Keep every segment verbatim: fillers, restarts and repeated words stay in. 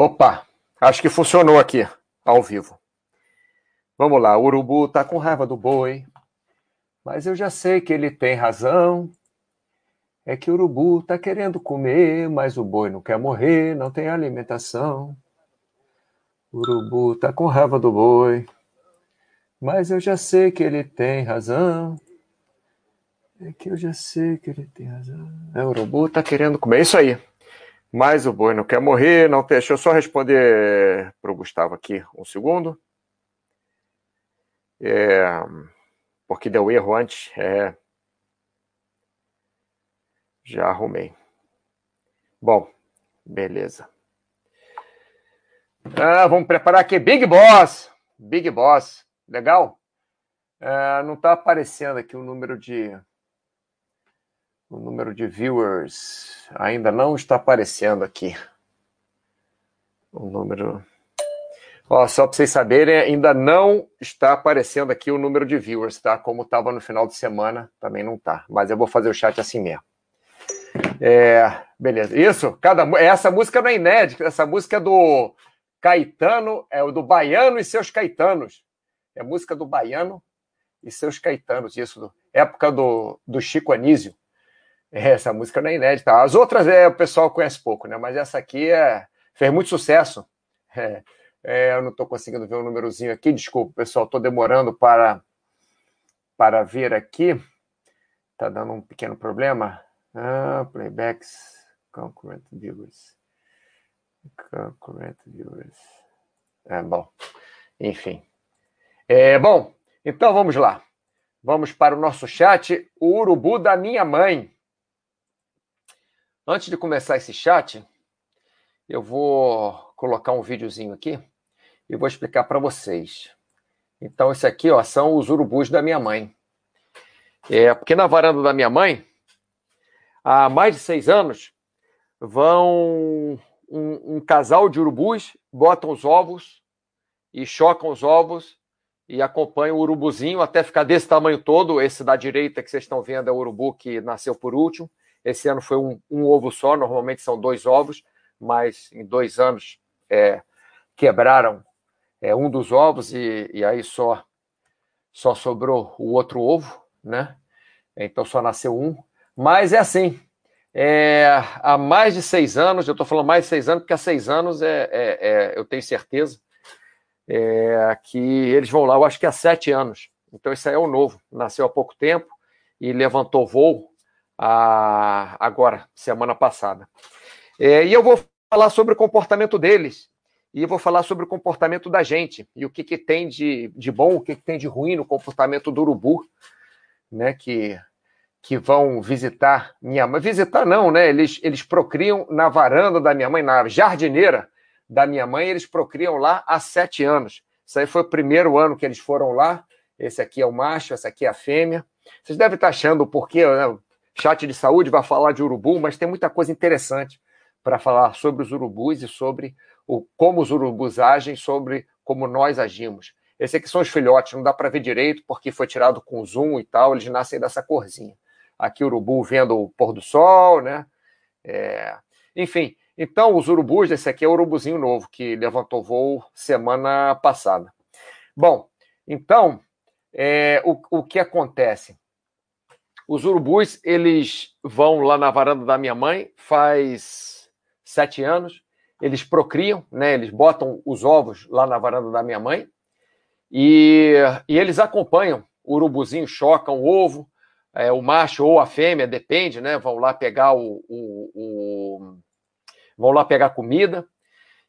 Opa, acho que funcionou aqui, ao vivo. Vamos lá, o urubu tá com raiva do boi, mas eu já sei que ele tem razão. É que o urubu tá querendo comer, mas o boi não quer morrer, não tem alimentação. O urubu tá com raiva do boi, mas eu já sei que ele tem razão. É que eu já sei que ele tem razão. É, o urubu tá querendo comer, isso aí. Mas o boi não quer morrer, não tem... Deixa eu só responder para o Gustavo aqui, um segundo. É... Porque deu erro antes, é... Já arrumei. Bom, beleza. Ah, vamos preparar aqui, Big Boss! Big Boss, legal? Ah, não está aparecendo aqui o número de... O número de viewers ainda não está aparecendo aqui. O número... Ó, só para vocês saberem, ainda não está aparecendo aqui o número de viewers, tá? Como estava no final de semana, também não está. Mas eu vou fazer o chat assim mesmo. É, beleza. Isso, cada, essa música não é inédita. Essa música é do Caetano, é o do Baiano e Seus Caetanos. É música do Baiano e Seus Caetanos. Isso, do, época do, do Chico Anísio. Essa música não é inédita. As outras é, o pessoal conhece pouco, né? Mas essa aqui é, fez muito sucesso. É, é, eu não estou conseguindo ver o um númerozinho aqui. Desculpa, pessoal, estou demorando para, para vir aqui. Está dando um pequeno problema. Ah, playbacks, concurrent viewers. Concurrent viewers. É bom. Enfim. É, bom, então vamos lá. Vamos para o nosso chat, o urubu da minha mãe. Antes de começar esse chat, eu vou colocar um videozinho aqui e vou explicar para vocês. Então, esse aqui, ó, são os urubus da minha mãe. É, porque na varanda da minha mãe, há mais de seis anos, vão um, um casal de urubus, botam os ovos e chocam os ovos e acompanham o urubuzinho até ficar desse tamanho todo. Esse da direita que vocês estão vendo é o urubu que nasceu por último. Esse ano foi um, um ovo só, normalmente são dois ovos, mas em dois anos é, quebraram é, um dos ovos e, e aí só, só sobrou o outro ovo, né? Então só nasceu um. Mas é assim, é, há mais de seis anos, eu estou falando mais de seis anos, porque há seis anos é, é, é, eu tenho certeza é, que eles vão lá, eu acho que há sete anos. Então isso aí é o novo, nasceu há pouco tempo e levantou voo. Ah, agora, semana passada. É, e eu vou falar sobre o comportamento deles, e eu vou falar sobre o comportamento da gente, e o que, que tem de, de bom, o que, que tem de ruim no comportamento do urubu, né, que, que vão visitar minha mãe. Visitar não, né, eles, eles procriam na varanda da minha mãe, na jardineira da minha mãe, eles procriam lá há sete anos. Isso aí foi o primeiro ano que eles foram lá, esse aqui é o macho, essa aqui é a fêmea. Vocês devem estar achando o porquê, né? Chat de saúde vai falar de urubu, mas tem muita coisa interessante para falar sobre os urubus e sobre o, como os urubus agem, sobre como nós agimos. Esse aqui são os filhotes, não dá para ver direito porque foi tirado com zoom e tal, eles nascem dessa corzinha. Aqui o urubu vendo o pôr do sol, né? É... Enfim, então os urubus, esse aqui é o urubuzinho novo, que levantou voo semana passada. Bom, então, é, o, o que acontece? Os urubus, eles vão lá na varanda da minha mãe, faz sete anos, eles procriam, né? Eles botam os ovos lá na varanda da minha mãe e, e eles acompanham o urubuzinho, chocam o ovo, é, o macho ou a fêmea, depende, né? Vão lá pegar o, o, o vão lá pegar comida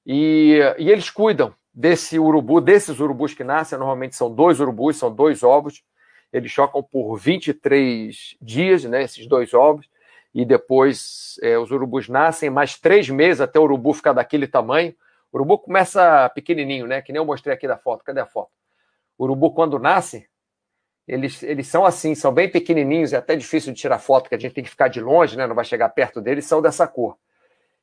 e, e eles cuidam desse urubu, desses urubus que nascem, normalmente são dois urubus, são dois ovos. Eles chocam por vinte e três dias, né, esses dois ovos, e depois é, os urubus nascem mais três meses até o urubu ficar daquele tamanho. O urubu começa pequenininho, né, que nem eu mostrei aqui da foto. Cadê a foto? O urubu, quando nasce, eles, eles são assim, são bem pequenininhos, é até difícil de tirar foto, que a gente tem que ficar de longe, né, não vai chegar perto deles, são dessa cor.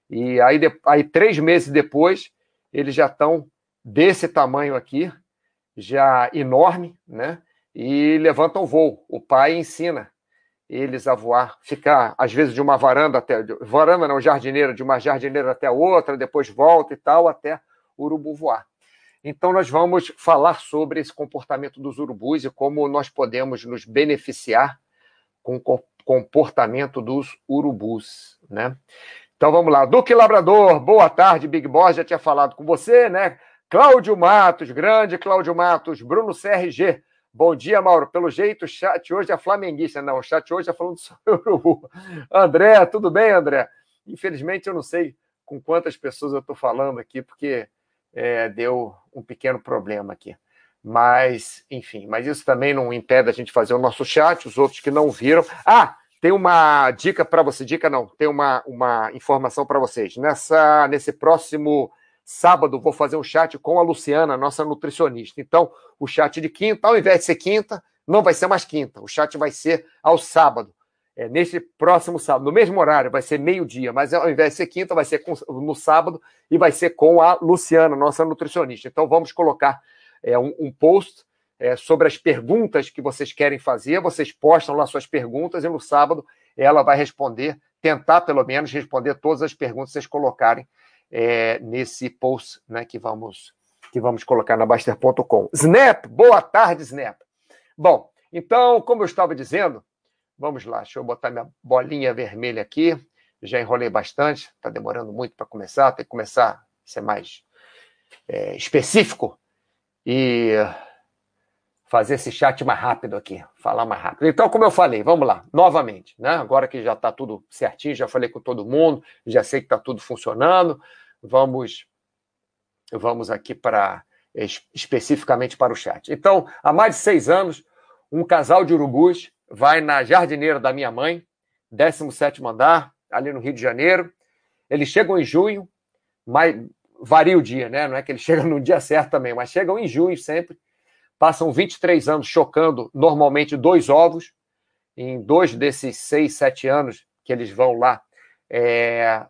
E aí, de, aí três meses depois, eles já estão desse tamanho aqui, já enorme, né, e levantam voo. O pai ensina eles a voar, ficar, às vezes, de uma varanda até... Varanda não, jardineira, de uma jardineira até outra, depois volta e tal, até o urubu voar. Então, nós vamos falar sobre esse comportamento dos urubus e como nós podemos nos beneficiar com o comportamento dos urubus, né? Então, vamos lá. Duque Labrador, boa tarde, Big Boss, já tinha falado com você, né? Cláudio Matos, grande Cláudio Matos, Bruno C R G, bom dia, Mauro. Pelo jeito, o chat hoje é flamenguista. Não, o chat hoje é falando sobre o urubu. André, tudo bem, André? Infelizmente, eu não sei com quantas pessoas eu estou falando aqui, porque é, deu um pequeno problema aqui. Mas, enfim, mas isso também não impede a gente fazer o nosso chat, os outros que não viram. Ah, tem uma dica para você. Dica não, tem uma, uma informação para vocês. Nessa, nesse próximo... Sábado vou fazer um chat com a Luciana, nossa nutricionista. Então, o chat de quinta, ao invés de ser quinta, não vai ser mais quinta. O chat vai ser ao sábado, é, neste próximo sábado. No mesmo horário, vai ser meio-dia, mas ao invés de ser quinta, vai ser com, no sábado e vai ser com a Luciana, nossa nutricionista. Então, vamos colocar é, um, um post é, sobre as perguntas que vocês querem fazer. Vocês postam lá suas perguntas e no sábado ela vai responder, tentar pelo menos responder todas as perguntas que vocês colocarem. É, nesse post, né, que, vamos, que vamos colocar na Baster ponto com. Snap, boa tarde, Snap. Bom, então, como eu estava dizendo, vamos lá, deixa eu botar minha bolinha vermelha aqui, já enrolei bastante, está demorando muito para começar, tem que começar a ser mais é, específico e fazer esse chat mais rápido aqui, falar mais rápido. Então, como eu falei, vamos lá, novamente, né? Agora que já está tudo certinho, já falei com todo mundo, já sei que está tudo funcionando, vamos, vamos aqui para especificamente para o chat. Então, há mais de seis anos, um casal de urubus vai na jardineira da minha mãe, décimo sétimo andar, ali no Rio de Janeiro. Eles chegam em junho, mas varia o dia, né? Não é que eles chegam no dia certo também, mas chegam em junho sempre. Passam vinte e três anos chocando normalmente dois ovos. Em dois desses seis, sete anos que eles vão lá, é,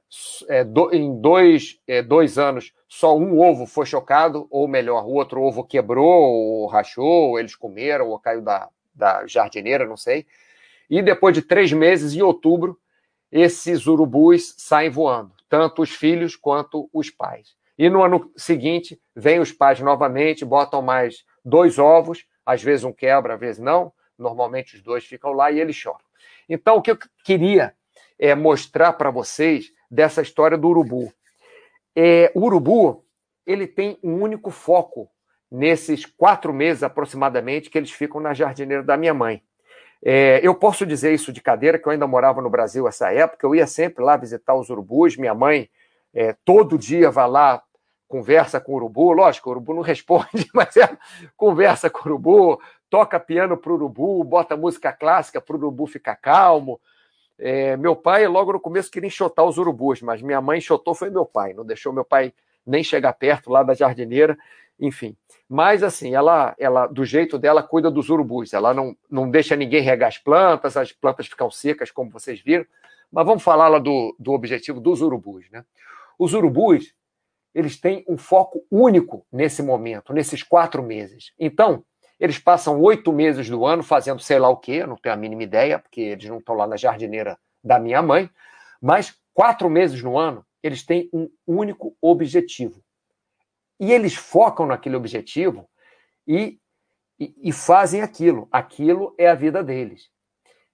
é, do, em dois, é, dois anos, só um ovo foi chocado, ou melhor, o outro ovo quebrou, ou rachou, ou eles comeram, ou caiu da, da jardineira, não sei. E depois de três meses, em outubro, esses urubus saem voando, tanto os filhos quanto os pais. E no ano seguinte, vêm os pais novamente, botam mais... dois ovos, às vezes um quebra, às vezes não, normalmente os dois ficam lá e eles choram. Então, o que eu queria é mostrar para vocês dessa história do urubu. É, o urubu, ele tem um único foco nesses quatro meses, aproximadamente, que eles ficam na jardineira da minha mãe. É, eu posso dizer isso de cadeira, que eu ainda morava no Brasil nessa época, eu ia sempre lá visitar os urubus, minha mãe é, todo dia vai lá, conversa com o urubu, lógico, o urubu não responde, mas ela conversa com o urubu, toca piano para o urubu, bota música clássica para o urubu ficar calmo. É, meu pai, logo no começo, queria enxotar os urubus, mas minha mãe enxotou, foi meu pai, não deixou meu pai nem chegar perto lá da jardineira, enfim. Mas, assim, ela, ela do jeito dela, cuida dos urubus, ela não, não deixa ninguém regar as plantas, as plantas ficam secas, como vocês viram, mas vamos falar lá do, do objetivo dos urubus, né? Os urubus, eles têm um foco único nesse momento, nesses quatro meses. Então, eles passam oito meses do ano fazendo sei lá o quê, eu não tenho a mínima ideia, porque eles não estão lá na jardineira da minha mãe, mas quatro meses no ano, eles têm um único objetivo. E eles focam naquele objetivo e, e, e fazem aquilo. Aquilo é a vida deles.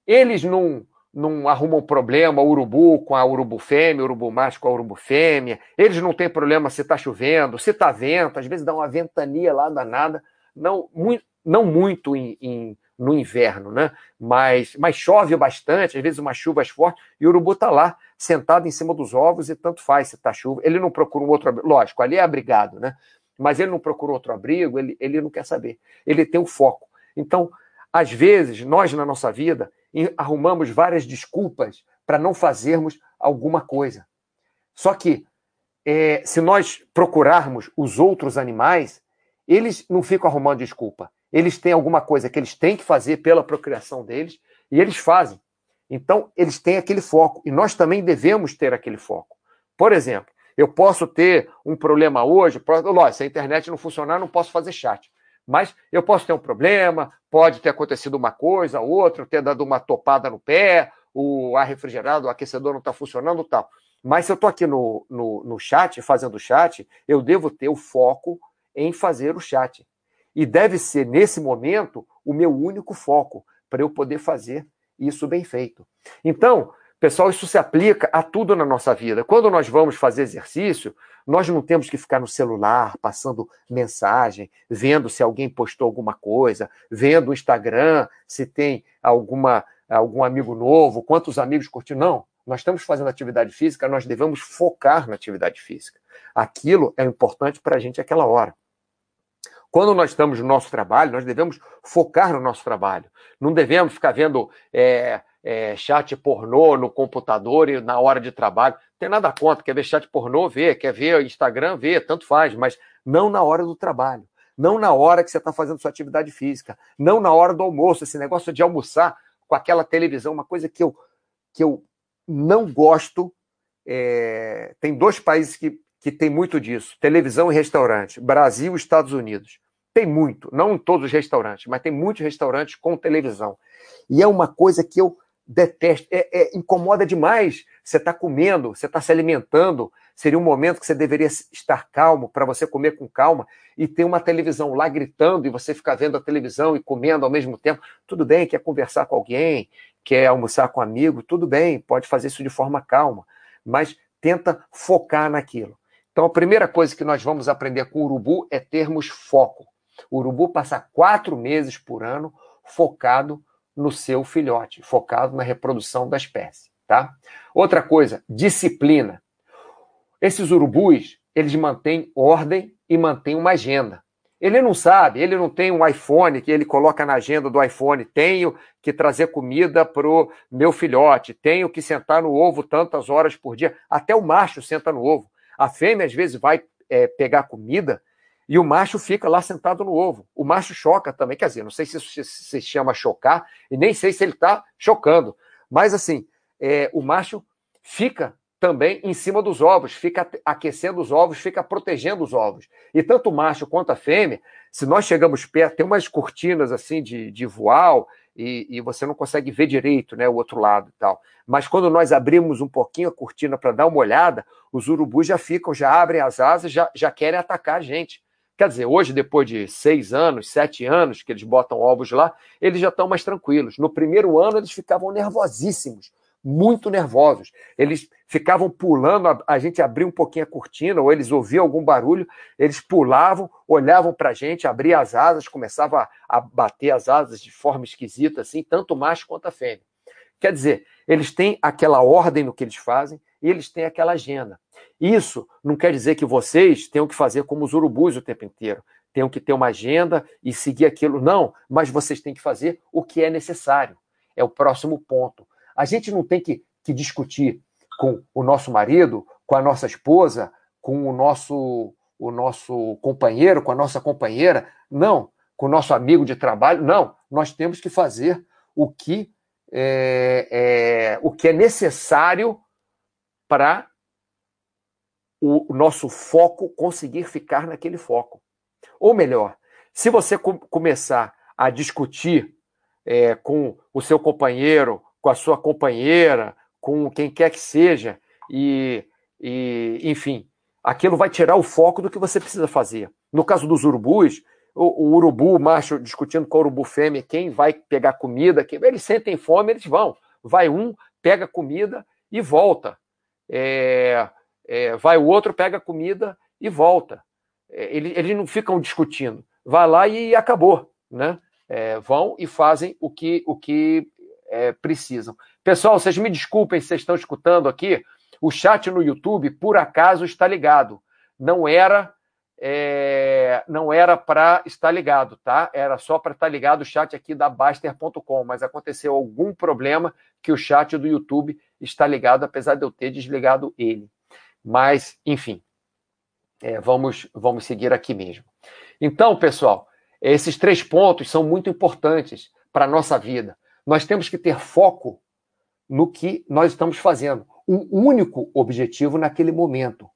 Eles não... não arrumam problema, o urubu com a urubu fêmea, o urubu macho com a urubu fêmea, eles não têm problema se está chovendo, se está vento, às vezes dá uma ventania lá danada, não muito, não muito em, em, no inverno, né? Mas, mas chove bastante, às vezes umas chuvas fortes, e o urubu está lá, sentado em cima dos ovos, e tanto faz se está chuva, ele não procura um outro abrigo, lógico, ali é abrigado, né? Mas ele não procura outro abrigo, ele, ele não quer saber, ele tem um foco. Então, às vezes, nós na nossa vida, e arrumamos várias desculpas para não fazermos alguma coisa. Só que, é, se nós procurarmos os outros animais, eles não ficam arrumando desculpa. Eles têm alguma coisa que eles têm que fazer pela procriação deles, e eles fazem. Então, eles têm aquele foco, e nós também devemos ter aquele foco. Por exemplo, eu posso ter um problema hoje, lógico, se a internet não funcionar, não posso fazer chat. Mas eu posso ter um problema, pode ter acontecido uma coisa, outra, ter dado uma topada no pé, o ar refrigerado, o aquecedor não está funcionando e tal. Mas se eu estou aqui no, no, no chat, fazendo chat, eu devo ter o foco em fazer o chat. E deve ser, nesse momento, o meu único foco, para eu poder fazer isso bem feito. Então, pessoal, isso se aplica a tudo na nossa vida. Quando nós vamos fazer exercício, nós não temos que ficar no celular, passando mensagem, vendo se alguém postou alguma coisa, vendo o Instagram, se tem alguma, algum amigo novo, quantos amigos curtiram. Não, nós estamos fazendo atividade física, nós devemos focar na atividade física. Aquilo é importante para a gente naquela hora. Quando nós estamos no nosso trabalho, nós devemos focar no nosso trabalho. Não devemos ficar vendo é, é, chat pornô no computador e na hora de trabalho. Não tem nada contra. Quer ver chat pornô? Vê. Quer ver Instagram? Vê. Tanto faz. Mas não na hora do trabalho. Não na hora que você está fazendo sua atividade física. Não na hora do almoço. Esse negócio de almoçar com aquela televisão, uma coisa que eu, que eu não gosto. É... Tem dois países que... que tem muito disso, televisão e restaurante, Brasil e Estados Unidos. Tem muito, não em todos os restaurantes, mas tem muitos restaurantes com televisão. E é uma coisa que eu detesto, é, é, incomoda demais. Você está comendo, você está se alimentando, seria um momento que você deveria estar calmo, para você comer com calma, e tem uma televisão lá gritando, e você fica vendo a televisão e comendo ao mesmo tempo. Tudo bem, quer conversar com alguém, quer almoçar com um amigo, tudo bem, pode fazer isso de forma calma, mas tenta focar naquilo. Então, a primeira coisa que nós vamos aprender com o urubu é termos foco. O urubu passa quatro meses por ano focado no seu filhote, focado na reprodução da espécie, tá? Outra coisa, disciplina. Esses urubus, eles mantêm ordem e mantêm uma agenda. Ele não sabe, ele não tem um iPhone que ele coloca na agenda do iPhone. Tenho que trazer comida para o meu filhote, tenho que sentar no ovo tantas horas por dia. Até o macho senta no ovo. A fêmea, às vezes, vai é, pegar comida e o macho fica lá sentado no ovo. O macho choca também, quer dizer, não sei se isso se chama chocar e nem sei se ele está chocando. Mas, assim, é, o macho fica também em cima dos ovos, fica aquecendo os ovos, fica protegendo os ovos. E tanto o macho quanto a fêmea, se nós chegamos perto, tem umas cortinas assim de, de voal e, e você não consegue ver direito, né, o outro lado e tal. Mas quando nós abrimos um pouquinho a cortina para dar uma olhada, os urubus já ficam, já abrem as asas, já, já querem atacar a gente. Quer dizer, hoje, depois de seis anos, sete anos que eles botam ovos lá, eles já estão mais tranquilos. No primeiro ano, eles ficavam nervosíssimos, muito nervosos. Eles ficavam pulando, a, a gente abria um pouquinho a cortina, ou eles ouviam algum barulho, eles pulavam, olhavam para a gente, abria as asas, começava a, a bater as asas de forma esquisita, assim, tanto macho quanto a fêmea. Quer dizer, eles têm aquela ordem no que eles fazem e eles têm aquela agenda. Isso não quer dizer que vocês tenham que fazer como os urubus o tempo inteiro. Tenham que ter uma agenda e seguir aquilo. Não, mas vocês têm que fazer o que é necessário. É o próximo ponto. A gente não tem que, que discutir com o nosso marido, com a nossa esposa, com o nosso, o nosso companheiro, com a nossa companheira, não, com o nosso amigo de trabalho, não. Nós temos que fazer o que é, é, o que é necessário para o nosso foco conseguir ficar naquele foco. Ou melhor, se você com, começar a discutir é, com o seu companheiro, com a sua companheira, com quem quer que seja, e, e enfim, aquilo vai tirar o foco do que você precisa fazer. No caso dos urubus, o, o urubu macho discutindo com a urubu fêmea, quem vai pegar comida, quem, eles sentem fome, eles vão. Vai um, pega comida e volta. É, é, vai o outro, pega comida e volta. É, eles, eles não ficam discutindo. Vai lá e acabou, né? É, vão e fazem o que... O que É, precisam. Pessoal, vocês me desculpem se vocês estão escutando aqui, o chat no YouTube, por acaso, está ligado. Não era é, não era para estar ligado, tá? Era só para estar ligado o chat aqui da Baster ponto com, mas aconteceu algum problema que o chat do YouTube está ligado, apesar de eu ter desligado ele. Mas, enfim, é, vamos, vamos seguir aqui mesmo. Então, pessoal, esses três pontos são muito importantes para a nossa vida. Nós temos que ter foco no que nós estamos fazendo. Um único objetivo naquele momento.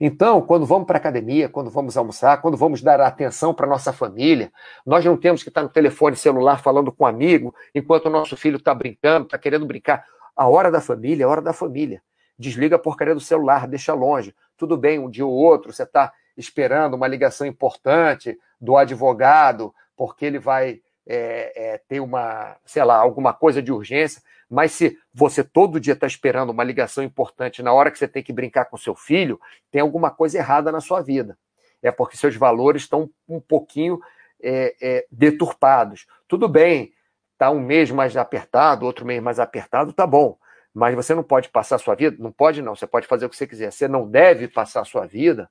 Então, quando vamos para a academia, quando vamos almoçar, quando vamos dar atenção para a nossa família, nós não temos que estar no telefone celular falando com um amigo, enquanto o nosso filho está brincando, está querendo brincar. A hora da família é a hora da família. Desliga a porcaria do celular, deixa longe. Tudo bem, um dia ou outro você está esperando uma ligação importante do advogado, porque ele vai é, é, ter uma, sei lá, alguma coisa de urgência. Mas se você todo dia está esperando uma ligação importante na hora que você tem que brincar com seu filho, tem alguma coisa errada na sua vida. É porque seus valores estão um pouquinho é, é, deturpados. Tudo bem, está um mês mais apertado, outro mês mais apertado, tá bom. Mas você não pode passar a sua vida, não pode não, você pode fazer o que você quiser. Você não deve passar a sua vida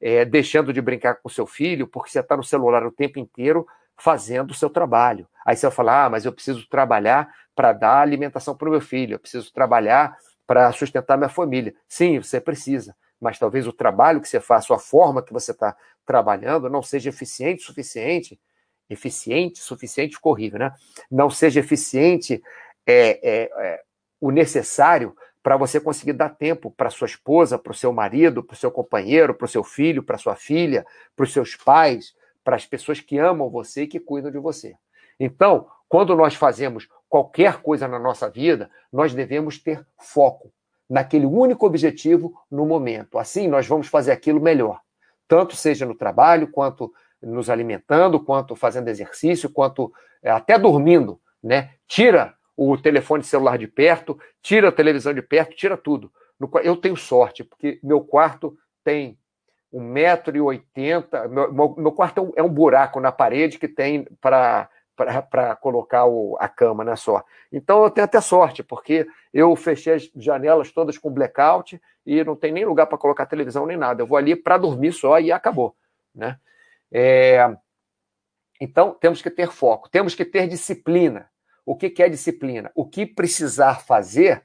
é, deixando de brincar com seu filho porque você está no celular o tempo inteiro fazendo o seu trabalho. Aí você vai falar, ah, mas eu preciso trabalhar para dar alimentação para o meu filho, eu preciso trabalhar para sustentar minha família. Sim, você precisa, mas talvez o trabalho que você faça, a forma que você está trabalhando não seja eficiente o suficiente, eficiente o suficiente, ficou horrível, né? Não seja eficiente é, é, é, o necessário para você conseguir dar tempo para sua esposa, para o seu marido, para o seu companheiro, para o seu filho, para sua filha, para os seus pais, para as pessoas que amam você e que cuidam de você. Então, quando nós fazemos qualquer coisa na nossa vida, nós devemos ter foco naquele único objetivo no momento. Assim, nós vamos fazer aquilo melhor. Tanto seja no trabalho, quanto nos alimentando, quanto fazendo exercício, quanto até dormindo, né? Tira o telefone celular de perto, tira a televisão de perto, tira tudo. Eu tenho sorte, porque meu quarto tem um metro e oitenta, meu, meu quarto é um buraco na parede que tem para colocar o, a cama, né, só. Então eu tenho até sorte, porque eu fechei as janelas todas com blackout e não tem nem lugar para colocar televisão nem nada. Eu vou ali para dormir só e acabou, né? É... Então temos que ter foco, temos que ter disciplina. O que, que é disciplina? O que precisar fazer,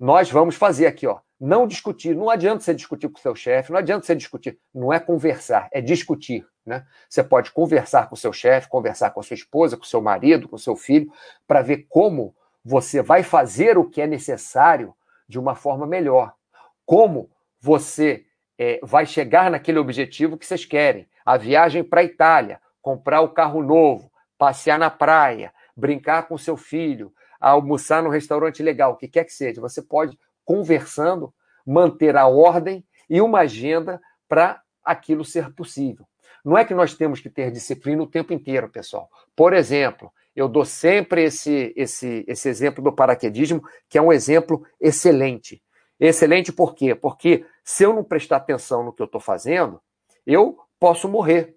nós vamos fazer aqui, ó. Não discutir, não adianta você discutir com o seu chefe, não adianta você discutir, não é conversar, é discutir, né? Você pode conversar com o seu chefe, conversar com a sua esposa, com o seu marido, com o seu filho, para ver como você vai fazer o que é necessário de uma forma melhor, como você é, vai chegar naquele objetivo que vocês querem, a viagem para a Itália, comprar o carro novo, passear na praia, brincar com o seu filho, almoçar num restaurante legal, o que quer que seja, você pode conversando, manter a ordem e uma agenda para aquilo ser possível. Não é que nós temos que ter disciplina o tempo inteiro, pessoal. Por exemplo, eu dou sempre esse, esse, esse exemplo do paraquedismo, que é um exemplo excelente. Excelente por quê? Porque se eu não prestar atenção no que eu estou fazendo, eu posso morrer.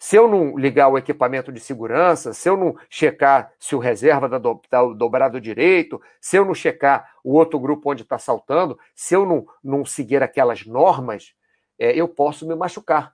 Se eu não ligar o equipamento de segurança, se eu não checar se o reserva está do, tá dobrado direito, se eu não checar o outro grupo onde está saltando, se eu não, não seguir aquelas normas, é, eu posso me machucar.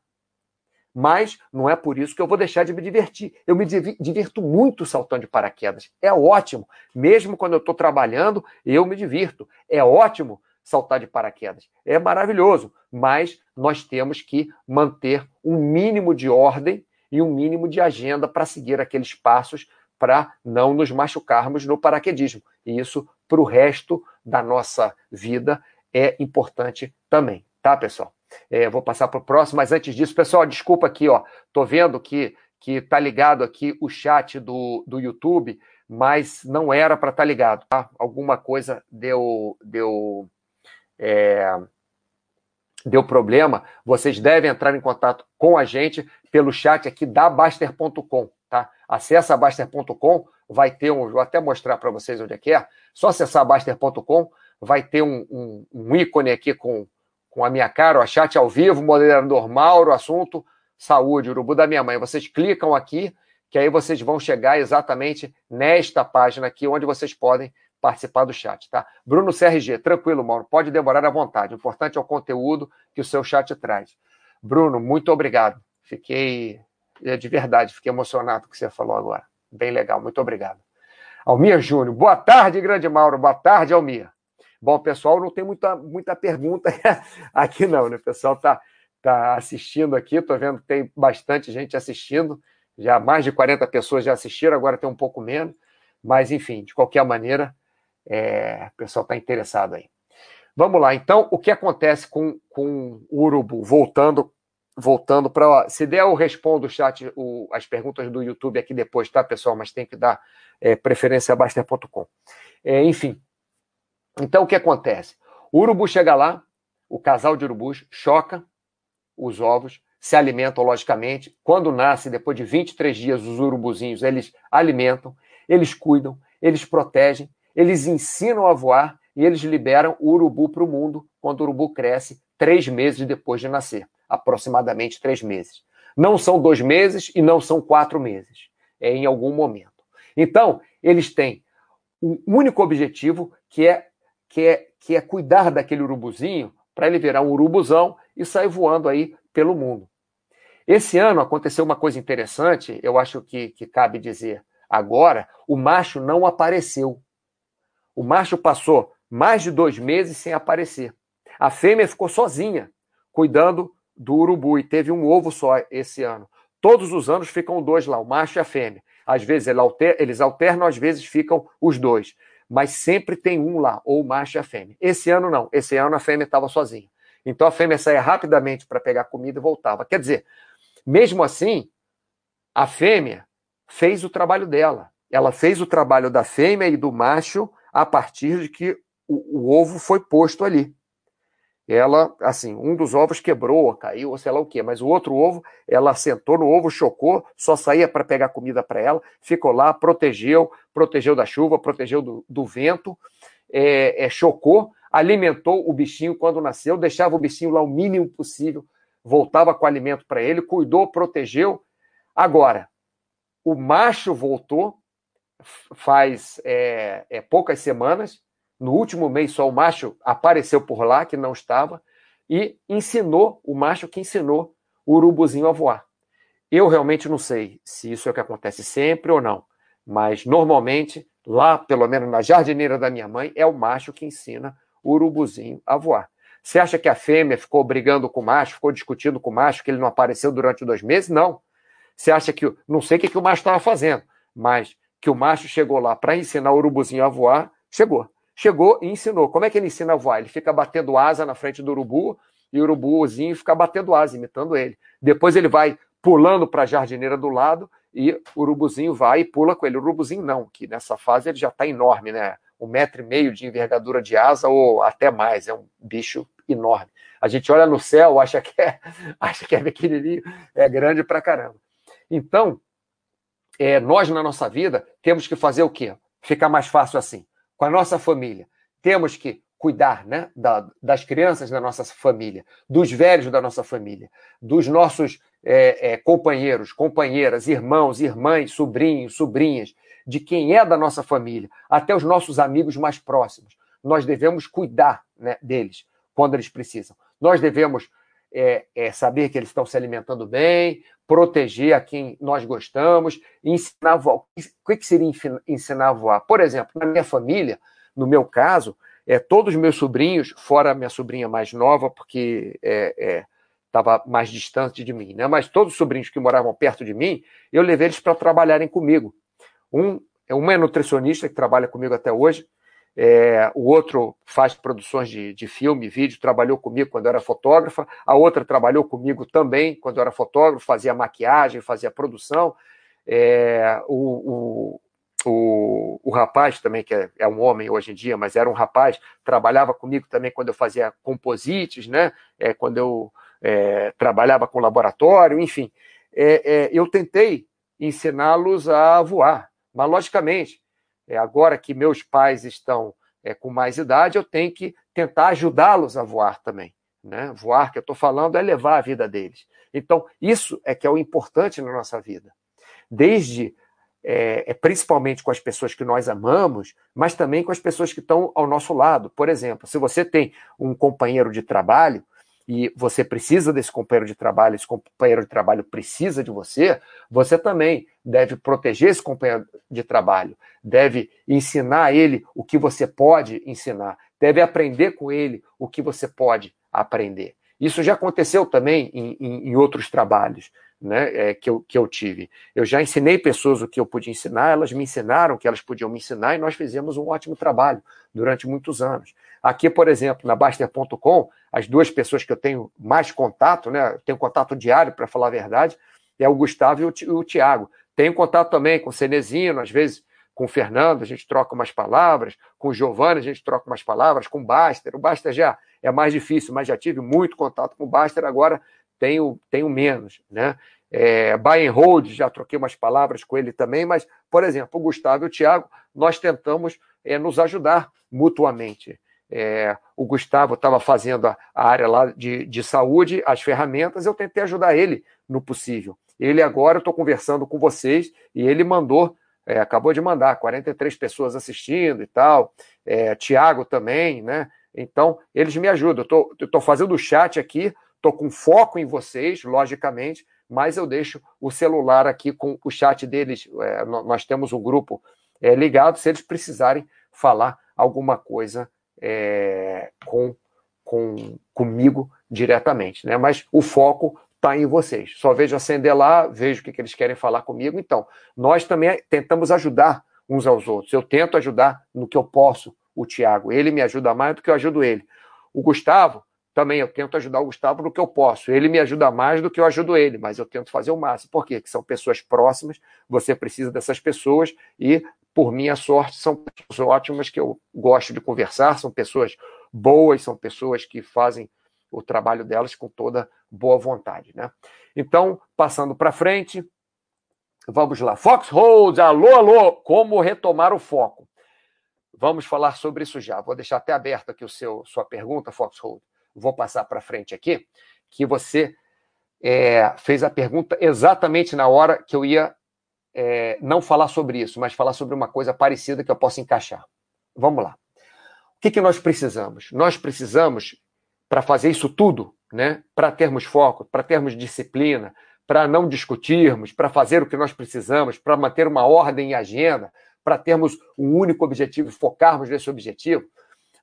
Mas não é por isso que eu vou deixar de me divertir. Eu me divirto muito saltando de paraquedas. É ótimo. Mesmo quando eu estou trabalhando, eu me divirto. É ótimo saltar de paraquedas. É maravilhoso, mas nós temos que manter um mínimo de ordem e um mínimo de agenda para seguir aqueles passos para não nos machucarmos no paraquedismo. E isso, para o resto da nossa vida, é importante também, tá, pessoal? É, vou passar para o próximo, mas antes disso, pessoal, desculpa aqui, ó, tô vendo que, que tá ligado aqui o chat do, do YouTube, mas não era para estar ligado, tá? Alguma coisa deu... deu... É, deu problema, vocês devem entrar em contato com a gente pelo chat aqui da Baster ponto com, tá? Acessa a Baster ponto com, vai ter um, vou até mostrar para vocês onde é que é, só acessar a Baster ponto com, vai ter um, um, um ícone aqui com, com a minha cara, ó, chat ao vivo, moderador Mauro, assunto, saúde, urubu da minha mãe, vocês clicam aqui, que aí vocês vão chegar exatamente nesta página aqui, onde vocês podem participar do chat, tá? Bruno C R G, tranquilo, Mauro, pode demorar à vontade. O importante é o conteúdo que o seu chat traz. Bruno, muito obrigado. Fiquei, de verdade, fiquei emocionado com o que você falou agora. Bem legal, muito obrigado. Almir Júnior, boa tarde, grande Mauro, boa tarde, Almir. Bom, pessoal, não tem muita, muita pergunta aqui não, né? O pessoal tá, tá assistindo aqui, tô vendo que tem bastante gente assistindo, já mais de quarenta pessoas já assistiram, agora tem um pouco menos, mas enfim, de qualquer maneira, É, o pessoal está interessado aí. Vamos lá, então, o que acontece com, com o urubu? YouTube, voltando voltando para... Se der, eu respondo o chat, o, as perguntas do YouTube aqui depois, tá, pessoal? Mas tem que dar é, preferência a Baster ponto com. É, enfim. Então, o que acontece? O urubu chega lá, o casal de urubus choca os ovos, se alimentam, logicamente. Quando nasce, depois de vinte e três dias, os urubuzinhos, eles alimentam, eles cuidam, eles protegem, eles ensinam a voar e eles liberam o urubu para o mundo quando o urubu cresce três meses depois de nascer. Aproximadamente três meses. Não são dois meses e não são quatro meses. É em algum momento. Então, eles têm um único objetivo que é, que é, que é cuidar daquele urubuzinho para ele virar um urubuzão e sair voando aí pelo mundo. Esse ano aconteceu uma coisa interessante, eu acho que, que cabe dizer agora, o macho não apareceu. O macho passou mais de dois meses sem aparecer. A fêmea ficou sozinha, cuidando do urubu, e teve um ovo só esse ano. Todos os anos ficam dois lá, o macho e a fêmea. Às vezes eles alternam, às vezes ficam os dois. Mas sempre tem um lá, ou o macho e a fêmea. Esse ano não, esse ano a fêmea estava sozinha. Então a fêmea saía rapidamente para pegar comida e voltava. Quer dizer, mesmo assim, a fêmea fez o trabalho dela. Ela fez o trabalho da fêmea e do macho a partir de que o, o ovo foi posto ali. Ela, assim, um dos ovos quebrou, caiu, ou sei lá o quê, mas o outro ovo, ela sentou no ovo, chocou, só saía para pegar comida para ela, ficou lá, protegeu, protegeu da chuva, protegeu do, do vento, é, é, chocou, alimentou o bichinho quando nasceu, deixava o bichinho lá o mínimo possível, voltava com alimento para ele, cuidou, protegeu. Agora, o macho voltou, faz é, é, poucas semanas. No último mês só o macho apareceu por lá, que não estava, e ensinou, o macho que ensinou o urubuzinho a voar. Eu realmente não sei se isso é o que acontece sempre ou não, mas normalmente, lá pelo menos na jardineira da minha mãe, é o macho que ensina o urubuzinho a voar. Você acha que a fêmea ficou brigando com o macho, ficou discutindo com o macho, que ele não apareceu durante dois meses? Não. Você acha que, não sei o que, que o macho estava fazendo, mas que o macho chegou lá para ensinar o urubuzinho a voar, chegou. Chegou e ensinou. Como é que ele ensina a voar? Ele fica batendo asa na frente do urubu e o urubuzinho fica batendo asa, imitando ele. Depois ele vai pulando para a jardineira do lado e o urubuzinho vai e pula com ele. O urubuzinho não, que nessa fase ele já está enorme, né? Um metro e meio de envergadura de asa ou até mais. É um bicho enorme. A gente olha no céu, acha que é, acha que é pequenininho, é grande pra caramba. Então, é, nós na nossa vida temos que fazer o quê? Fica mais fácil assim. Com a nossa família, temos que cuidar, né, da, das crianças da nossa família, dos velhos da nossa família, dos nossos é, é, companheiros, companheiras, irmãos, irmãs, sobrinhos, sobrinhas, de quem é da nossa família, até os nossos amigos mais próximos. Nós devemos cuidar, né, deles quando eles precisam. Nós devemos é, é, saber que eles estão se alimentando bem, proteger a quem nós gostamos, ensinar a voar. O que seria ensinar a voar? Por exemplo, na minha família, no meu caso, é, todos os meus sobrinhos, fora a minha sobrinha mais nova, porque estava é, é, mais distante de mim, né? Mas todos os sobrinhos que moravam perto de mim, eu levei eles para trabalharem comigo. Um, uma é nutricionista, que trabalha comigo até hoje, É, o outro faz produções de, de filme, vídeo, trabalhou comigo quando eu era fotógrafa, a outra trabalhou comigo também quando eu era fotógrafo, fazia maquiagem, fazia produção, é, o, o, o, o rapaz também, que é, é um homem hoje em dia, mas era um rapaz, trabalhava comigo também quando eu fazia composites, né? É, quando eu é, trabalhava com laboratório, enfim, é, é, eu tentei ensiná-los a voar, mas logicamente, É, agora que meus pais estão é, com mais idade, eu tenho que tentar ajudá-los a voar também, né? Voar, que eu estou falando, é levar a vida deles. Então, isso é que é o importante na nossa vida. Desde, é, é, principalmente com as pessoas que nós amamos, mas também com as pessoas que estão ao nosso lado. Por exemplo, se você tem um companheiro de trabalho, e você precisa desse companheiro de trabalho, esse companheiro de trabalho precisa de você, você também deve proteger esse companheiro de trabalho, deve ensinar a ele o que você pode ensinar, deve aprender com ele o que você pode aprender. Isso já aconteceu também em, em, em outros trabalhos, né, é, que, eu, que eu tive. Eu já ensinei pessoas o que eu podia ensinar, elas me ensinaram o que elas podiam me ensinar e nós fizemos um ótimo trabalho durante muitos anos. Aqui, por exemplo, na Baster ponto com, as duas pessoas que eu tenho mais contato, né? Tenho contato diário, para falar a verdade, é o Gustavo e o, Ti, o Tiago. Tenho contato também com o Cenezino, às vezes com o Fernando, a gente troca umas palavras, com o Giovanni, a gente troca umas palavras, com o Baster. O Baster já é mais difícil, mas já tive muito contato com o Baster, agora tenho, tenho menos, né? É, buy and hold, já troquei umas palavras com ele também, mas, por exemplo, o Gustavo e o Tiago, nós tentamos é, nos ajudar mutuamente. É, o Gustavo estava fazendo a, a área lá de, de saúde, as ferramentas, eu tentei ajudar ele no possível. Ele agora, eu estou conversando com vocês, e ele mandou, é, acabou de mandar, quarenta e três pessoas assistindo e tal, é, Tiago também, né? Então, eles me ajudam. Eu estou fazendo o chat aqui, estou com foco em vocês, logicamente, mas eu deixo o celular aqui com o chat deles, é, nós temos um grupo é, ligado, se eles precisarem falar alguma coisa É, com, com, comigo diretamente, né? Mas o foco está em vocês. Só vejo acender lá, vejo o que, que eles querem falar comigo. Então, nós também tentamos ajudar uns aos outros. Eu tento ajudar no que eu posso o Tiago. Ele me ajuda mais do que eu ajudo ele. O Gustavo, também eu tento ajudar o Gustavo no que eu posso. Ele me ajuda mais do que eu ajudo ele, mas eu tento fazer o máximo. Por quê? Porque são pessoas próximas, você precisa dessas pessoas e, por minha sorte, são pessoas ótimas que eu gosto de conversar, são pessoas boas, são pessoas que fazem o trabalho delas com toda boa vontade, né? Então, passando para frente, vamos lá. Fox Rocha, alô, alô, como retomar o foco? Vamos falar sobre isso já. Vou deixar até aberto aqui o seu, sua pergunta, Fox Rocha. Vou passar para frente aqui, que você é, fez a pergunta exatamente na hora que eu ia é, não falar sobre isso, mas falar sobre uma coisa parecida que eu possa encaixar. Vamos lá. O que, que nós precisamos? Nós precisamos, para fazer isso tudo, né, para termos foco, para termos disciplina, para não discutirmos, para fazer o que nós precisamos, para manter uma ordem e agenda, para termos um único objetivo e focarmos nesse objetivo,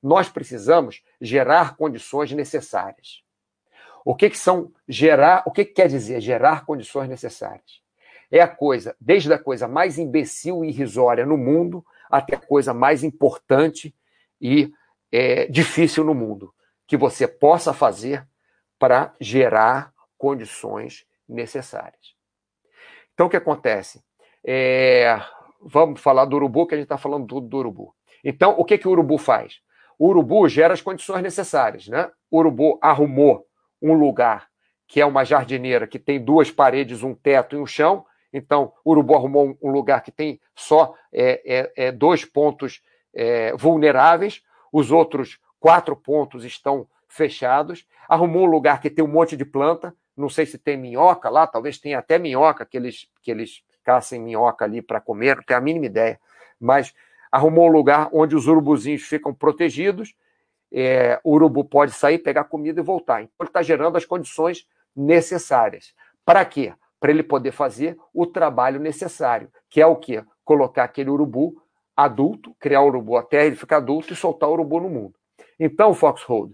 nós precisamos gerar condições necessárias. O que, que são gerar? O que, que quer dizer gerar condições necessárias? É a coisa, desde a coisa mais imbecil e irrisória no mundo até a coisa mais importante e é, difícil no mundo, que você possa fazer para gerar condições necessárias. Então, o que acontece? É, vamos falar do urubu, que a gente está falando tudo do urubu. Então, o que, que o urubu faz? O urubu gera as condições necessárias, né? O urubu arrumou um lugar que é uma jardineira que tem duas paredes, um teto e um chão. Então, o urubu arrumou um lugar que tem só é, é, é, dois pontos é, vulneráveis. Os outros quatro pontos estão fechados. Arrumou um lugar que tem um monte de planta. Não sei se tem minhoca lá, talvez tenha até minhoca, que eles, que eles caçem minhoca ali para comer. Não tenho a mínima ideia, mas... Arrumou um lugar onde os urubuzinhos ficam protegidos, é, o urubu pode sair, pegar comida e voltar. Então, ele está gerando as condições necessárias. Para quê? Para ele poder fazer o trabalho necessário, que é o quê? Colocar aquele urubu adulto, criar o urubu até ele ficar adulto e soltar o urubu no mundo. Então, Foxhold,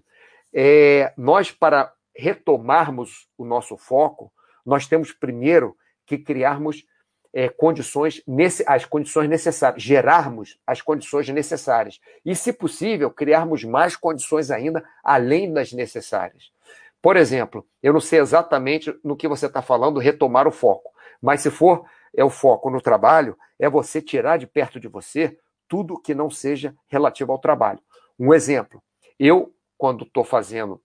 é, nós, para retomarmos o nosso foco, nós temos primeiro que criarmos É, condições, as condições necessárias, gerarmos as condições necessárias. E, se possível, criarmos mais condições ainda, além das necessárias. Por exemplo, eu não sei exatamente no que você está falando, retomar o foco. Mas, se for é o foco no trabalho, é você tirar de perto de você tudo que não seja relativo ao trabalho. Um exemplo, eu, quando estou fazendo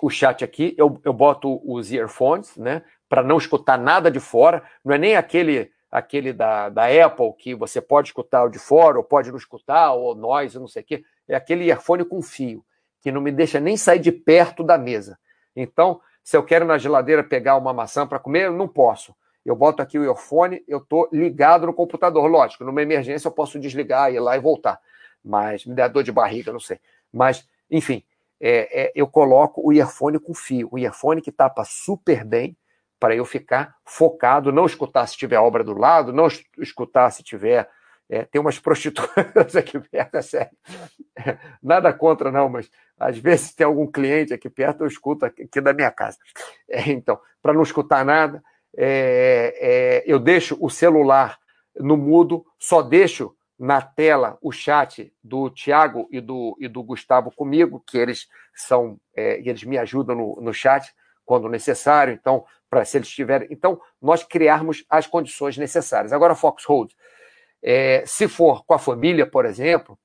o chat aqui, eu, eu boto os earphones, né? Para não escutar nada de fora, não é nem aquele, aquele da, da Apple que você pode escutar o de fora, ou pode não escutar, ou nós, ou não sei o quê. É aquele earphone com fio, que não me deixa nem sair de perto da mesa. Então, se eu quero na geladeira pegar uma maçã para comer, eu não posso. Eu boto aqui o earphone, eu estou ligado no computador. Lógico, numa emergência eu posso desligar, ir lá e voltar. Mas me dá dor de barriga, não sei. Mas, enfim, é, é, eu coloco o earphone com fio. O earphone que tapa super bem, para eu ficar focado, não escutar se tiver obra do lado, não escutar se tiver... É, tem umas prostitutas aqui perto, é sério. Nada contra, não, mas às vezes tem algum cliente aqui perto, eu escuto aqui, aqui da minha casa. É, então, para não escutar nada, é, é, eu deixo o celular no mudo, só deixo na tela o chat do Tiago e do, e do Gustavo comigo, que eles são, é, eles me ajudam no, no chat quando necessário, então, para se eles tiverem. Então, nós criarmos as condições necessárias. Agora, Fox Rocha, é, se for com a família, por exemplo,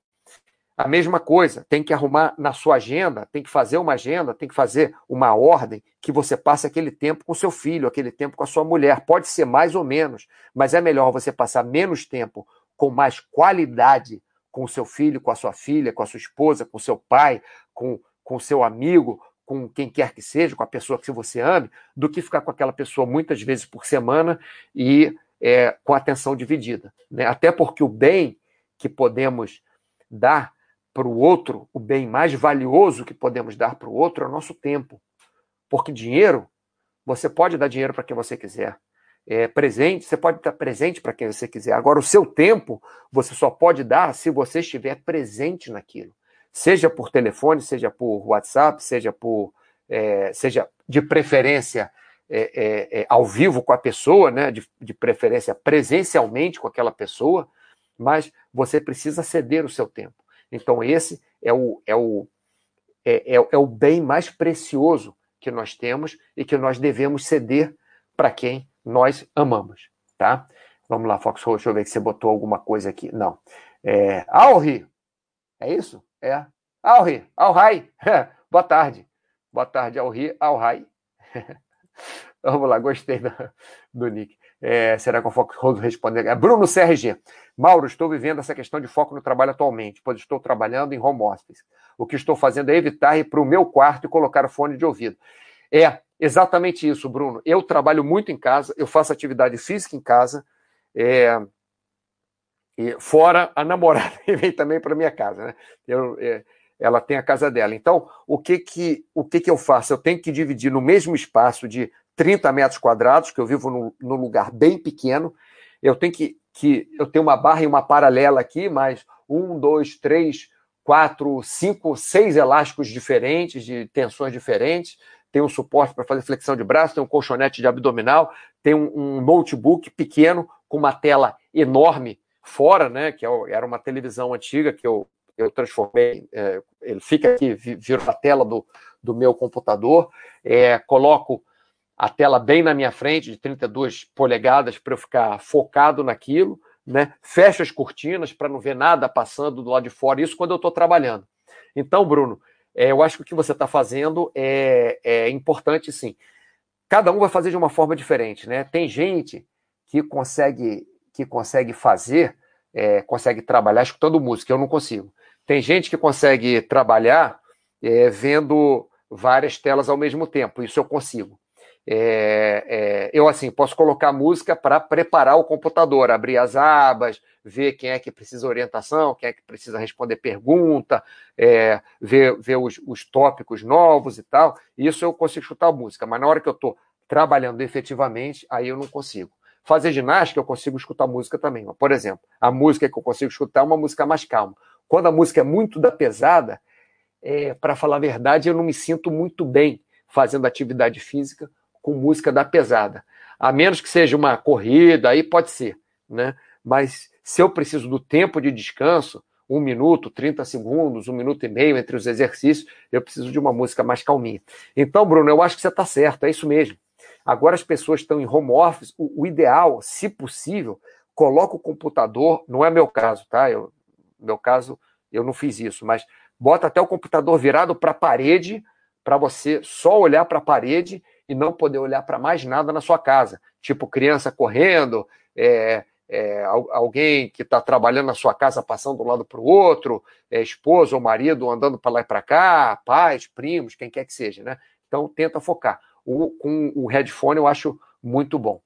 a mesma coisa, tem que arrumar na sua agenda, tem que fazer uma agenda, tem que fazer uma ordem que você passe aquele tempo com seu filho, aquele tempo com a sua mulher. Pode ser mais ou menos, mas é melhor você passar menos tempo com mais qualidade com o seu filho, com a sua filha, com a sua esposa, com o seu pai, com o seu amigo, com quem quer que seja, com a pessoa que você ame, do que ficar com aquela pessoa muitas vezes por semana e é, com a atenção dividida, né? Até porque o bem que podemos dar para o outro, o bem mais valioso que podemos dar para o outro é o nosso tempo. Porque dinheiro, você pode dar dinheiro para quem você quiser. É, presente, você pode dar presente para quem você quiser. Agora, o seu tempo, você só pode dar se você estiver presente naquilo. Seja por telefone, seja por WhatsApp, seja por, é, seja de preferência é, é, é, ao vivo com a pessoa, né? de, de preferência presencialmente com aquela pessoa, mas você precisa ceder o seu tempo. Então, esse é o, é, o, é, é, é o bem mais precioso que nós temos e que nós devemos ceder para quem nós amamos, tá? Vamos lá, Fox Rocha, deixa eu ver se você botou alguma coisa aqui. Não. É, Alri, é isso? É. Alri, Alrai, boa tarde. Boa tarde, Alri, Alrai. Vamos lá, gostei do, do nick. É, será que o Fox Rocha responde? É, Bruno C R G. Mauro, estou vivendo essa questão de foco no trabalho atualmente, pois estou trabalhando em home office. O que estou fazendo é evitar ir para o meu quarto e colocar o fone de ouvido. É, exatamente isso, Bruno. Eu trabalho muito em casa, eu faço atividade física em casa, é, e fora a namorada que vem também para minha casa, né? Eu, é, ela tem a casa dela. Então, o que que, o que que eu faço? Eu tenho que dividir no mesmo espaço de trinta metros quadrados, que eu vivo num, num lugar bem pequeno. Eu tenho que, que eu tenho uma barra e uma paralela aqui, mais um, dois, três, quatro, cinco, seis elásticos diferentes, de tensões diferentes. Tem um suporte para fazer flexão de braço, tem um colchonete de abdominal, tem um, um notebook pequeno com uma tela enorme fora, né? Que eu, era uma televisão antiga que eu, eu transformei. É, ele fica aqui, vira a tela do, do meu computador, é, coloco a tela bem na minha frente, de trinta e duas polegadas, para eu ficar focado naquilo, né? Fecho as cortinas para não ver nada passando do lado de fora, isso quando eu estou trabalhando. Então, Bruno, é, eu acho que o que você está fazendo é, é importante, sim. Cada um vai fazer de uma forma diferente, né? Tem gente que consegue, que consegue fazer, é, consegue trabalhar escutando música, eu não consigo. Tem gente que consegue trabalhar é, vendo várias telas ao mesmo tempo, isso eu consigo. É, é, eu assim posso colocar música para preparar o computador, abrir as abas, ver quem é que precisa orientação, quem é que precisa responder pergunta, é, ver, ver os, os tópicos novos e tal. Isso eu consigo escutar música, mas na hora que eu estou trabalhando efetivamente, aí eu não consigo. Fazer ginástica eu consigo escutar música também, mas, por exemplo, a música que eu consigo escutar é uma música mais calma. Quando a música é muito da pesada, é, para falar a verdade, eu não me sinto muito bem fazendo atividade física com música da pesada. A menos que seja uma corrida, aí pode ser, né? Mas se eu preciso do tempo de descanso, um minuto, trinta segundos, um minuto e meio entre os exercícios, eu preciso de uma música mais calminha. Então, Bruno, eu acho que você está certo, é isso mesmo. Agora as pessoas estão em home office, o, o ideal, se possível, coloca o computador, não é meu caso, tá? Eu, meu caso, eu não fiz isso, mas bota até o computador virado para a parede, para você só olhar para a parede e não poder olhar para mais nada na sua casa. Tipo, criança correndo, é, é, alguém que está trabalhando na sua casa passando de um lado para o outro, é, esposa ou marido andando para lá e para cá, pais, primos, quem quer que seja, né? Então, tenta focar. O, com o headphone eu acho muito bom.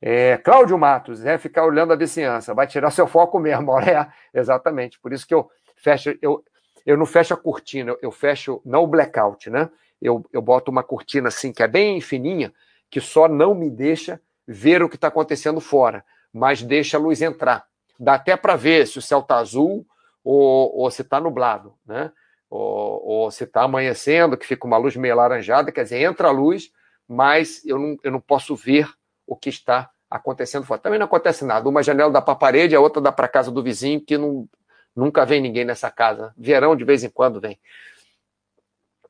É, Cláudio Matos, é ficar olhando a vizinhança, vai tirar seu foco mesmo. É, exatamente, por isso que eu fecho... Eu, Eu não fecho a cortina, eu fecho, não o blackout, né? Eu, eu boto uma cortina assim, que é bem fininha, que só não me deixa ver o que está acontecendo fora, mas deixa a luz entrar. Dá até para ver se o céu está azul ou, ou se está nublado, né? Ou, ou se está amanhecendo, que fica uma luz meio alaranjada, quer dizer, entra a luz, mas eu não, eu não posso ver o que está acontecendo fora. Também não acontece nada. Uma janela dá para a parede, a outra dá para a casa do vizinho, que não, nunca vem ninguém nessa casa. Verão, de vez em quando, vem.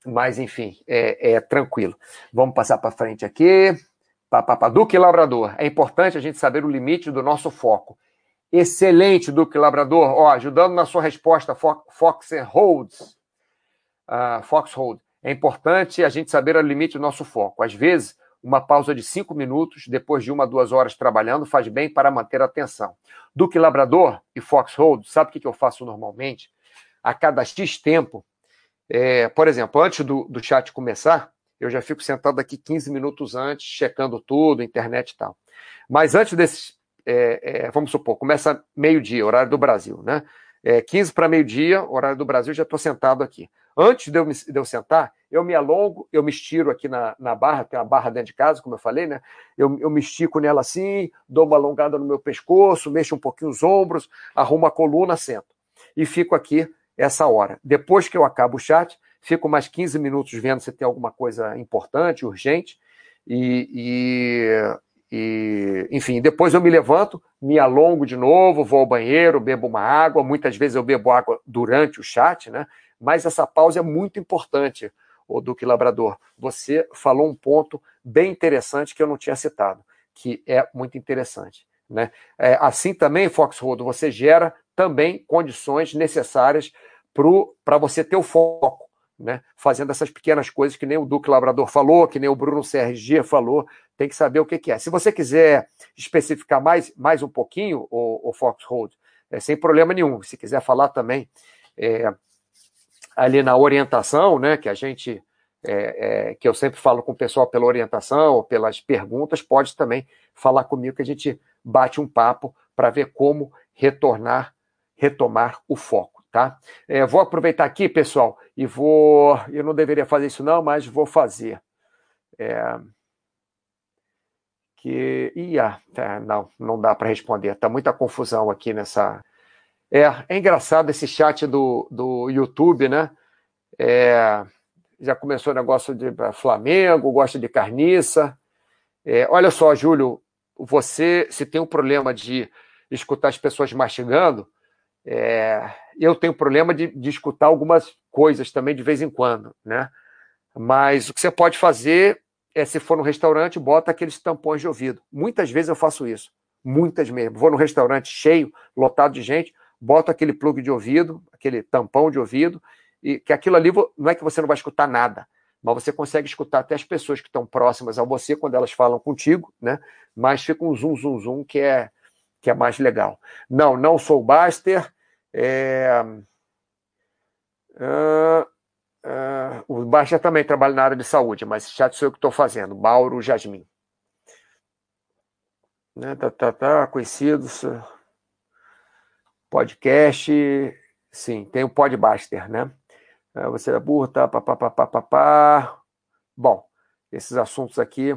Mas, enfim, é, é tranquilo. Vamos passar para frente aqui. Pa, pa, pa. Duque Labrador. É importante a gente saber o limite do nosso foco. Excelente, Duque Labrador. Ó, ajudando na sua resposta, Fox, Fox Holds. Uh, Fox Hold. É importante a gente saber o limite do nosso foco. Às vezes, uma pausa de cinco minutos, depois de uma a duas horas trabalhando, faz bem para manter a atenção. Duque Labrador e Fox Hold, sabe o que eu faço normalmente? A cada X tempo, é, por exemplo, antes do, do chat começar, eu já fico sentado aqui quinze minutos antes, checando tudo, internet e tal. Mas antes desses, é, é, vamos supor, começa meio-dia, horário do Brasil, né? É, quinze para meio-dia, horário do Brasil, já estou sentado aqui. Antes de eu, me, de eu sentar, eu me alongo, eu me estiro aqui na, na barra, tem uma barra dentro de casa, como eu falei, né? Eu, eu me estico nela assim, dou uma alongada no meu pescoço, mexo um pouquinho os ombros, arrumo a coluna, sento. E fico aqui essa hora. Depois que eu acabo o chat, fico mais quinze minutos vendo se tem alguma coisa importante, urgente. E, e, e enfim, depois eu me levanto, me alongo de novo, vou ao banheiro, bebo uma água. Muitas vezes eu bebo água durante o chat, né? Mas essa pausa é muito importante, ô Duque Labrador. Você falou um ponto bem interessante que eu não tinha citado, que é muito interessante, né? É, assim também, Fox Rodo, você gera também condições necessárias para você ter o foco, né? Fazendo essas pequenas coisas que nem o Duque Labrador falou, que nem o Bruno C R G falou, tem que saber o que, que é. Se você quiser especificar mais, mais um pouquinho, o, o Fox Rodo, é, sem problema nenhum. Se quiser falar também... É, ali na orientação, né, que a gente, é, é, que eu sempre falo com o pessoal pela orientação, pelas perguntas, pode também falar comigo que a gente bate um papo para ver como retornar, retomar o foco, tá? É, vou aproveitar aqui, pessoal, e vou, eu não deveria fazer isso não, mas vou fazer. É, que, ih, ah, não, não dá para responder, tá muita confusão aqui nessa... É, é engraçado esse chat do, do YouTube, né? É, já começou o negócio de Flamengo, gosta de carniça. É, olha só, Júlio, você, se tem um problema de escutar as pessoas mastigando, é, eu tenho problema de, de escutar algumas coisas também de vez em quando, né? Mas o que você pode fazer é, se for no restaurante, bota aqueles tampões de ouvido. Muitas vezes eu faço isso, muitas mesmo. Vou no restaurante cheio, lotado de gente, boto aquele plug de ouvido, aquele tampão de ouvido, e que aquilo ali não é que você não vai escutar nada, mas você consegue escutar até as pessoas que estão próximas a você quando elas falam contigo, né? Mas fica um zoom, zoom, zoom, que é, que é mais legal. Não, não sou o Baster. É... Ah, ah, o Baster também trabalha na área de saúde, mas chat sou eu que estou fazendo, Mauro, Jasmin. Né? Tá, tá, tá, conhecidos... Podcast, sim, tem o Podbaster, né? Você é burro, tá? Pá, pá, pá, pá, pá, pá. Bom, esses assuntos aqui...